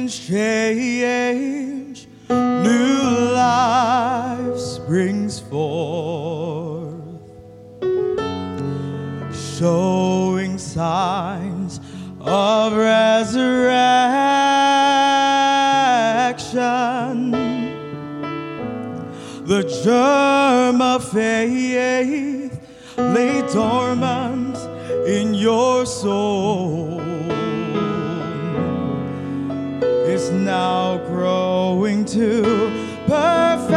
seasons change, new life springs forth, showing signs of resurrection. The germ of faith lay dormant in your soul is now growing to perfection.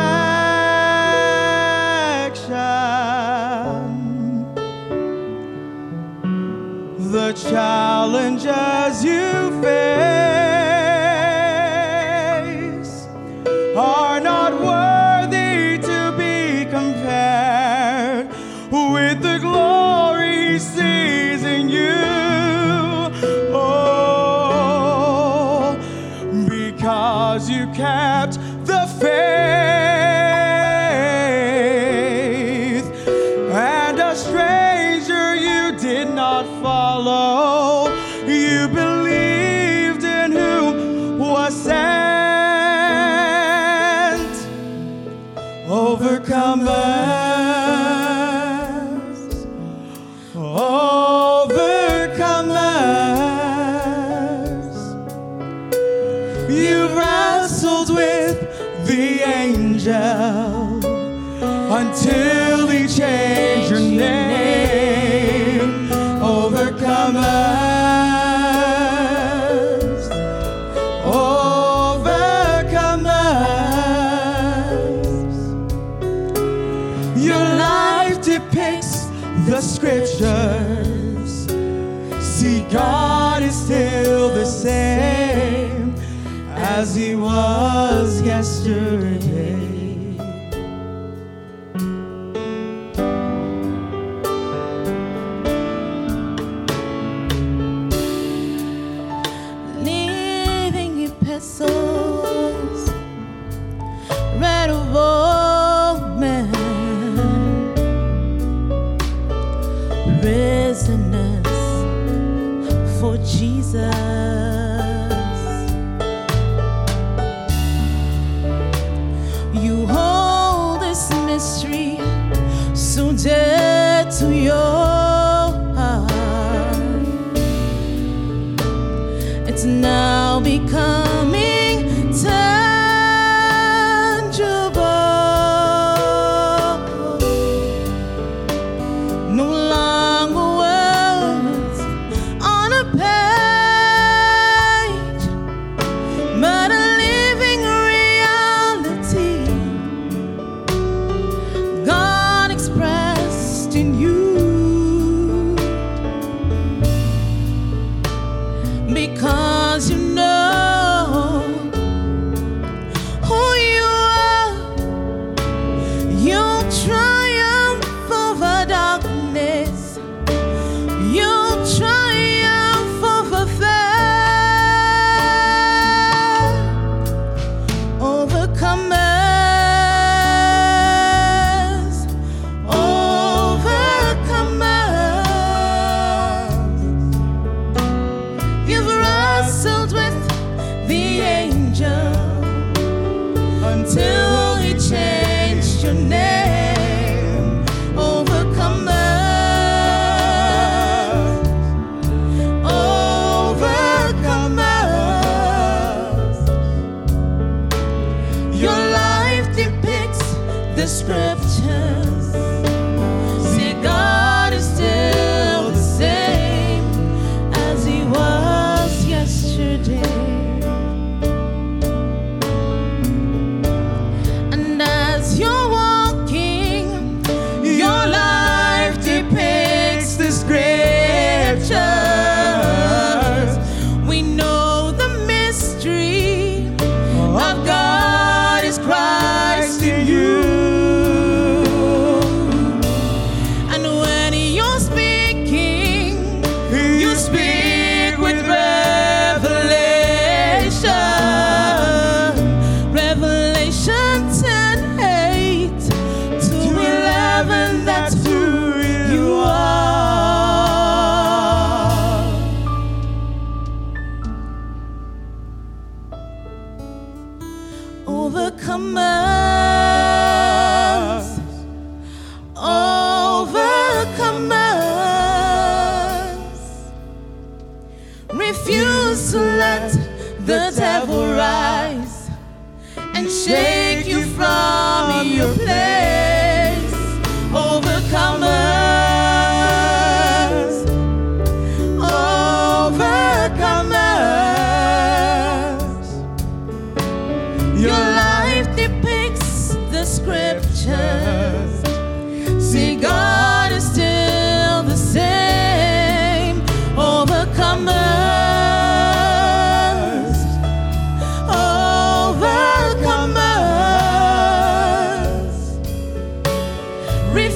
The challenges you face are not worthy to be compared with the glory sees in you. Because you kept the faith, and a stranger you did not follow, you believed in whom was sent. Overcomers, you wrestled with the angel until he changed your name. Overcomers, your life depicts the scriptures. See, God is still the same as he was yesterday. Living epistles read of old men, prisoners for Jesus. You hold this mystery so dear to your heart. It's now becoming tangible. No longer words on a page, but a living reality. In you, because you know who you are, you'll triumph over darkness, you'll triumph over fear. Overcomers.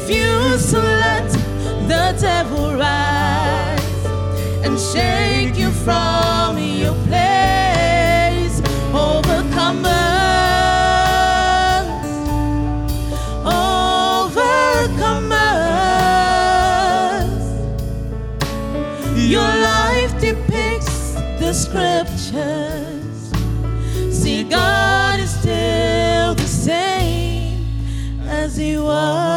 refuse to let the devil rise and shake you from your place. Overcomers. Your life depicts the scriptures. See, God is still the same as He was.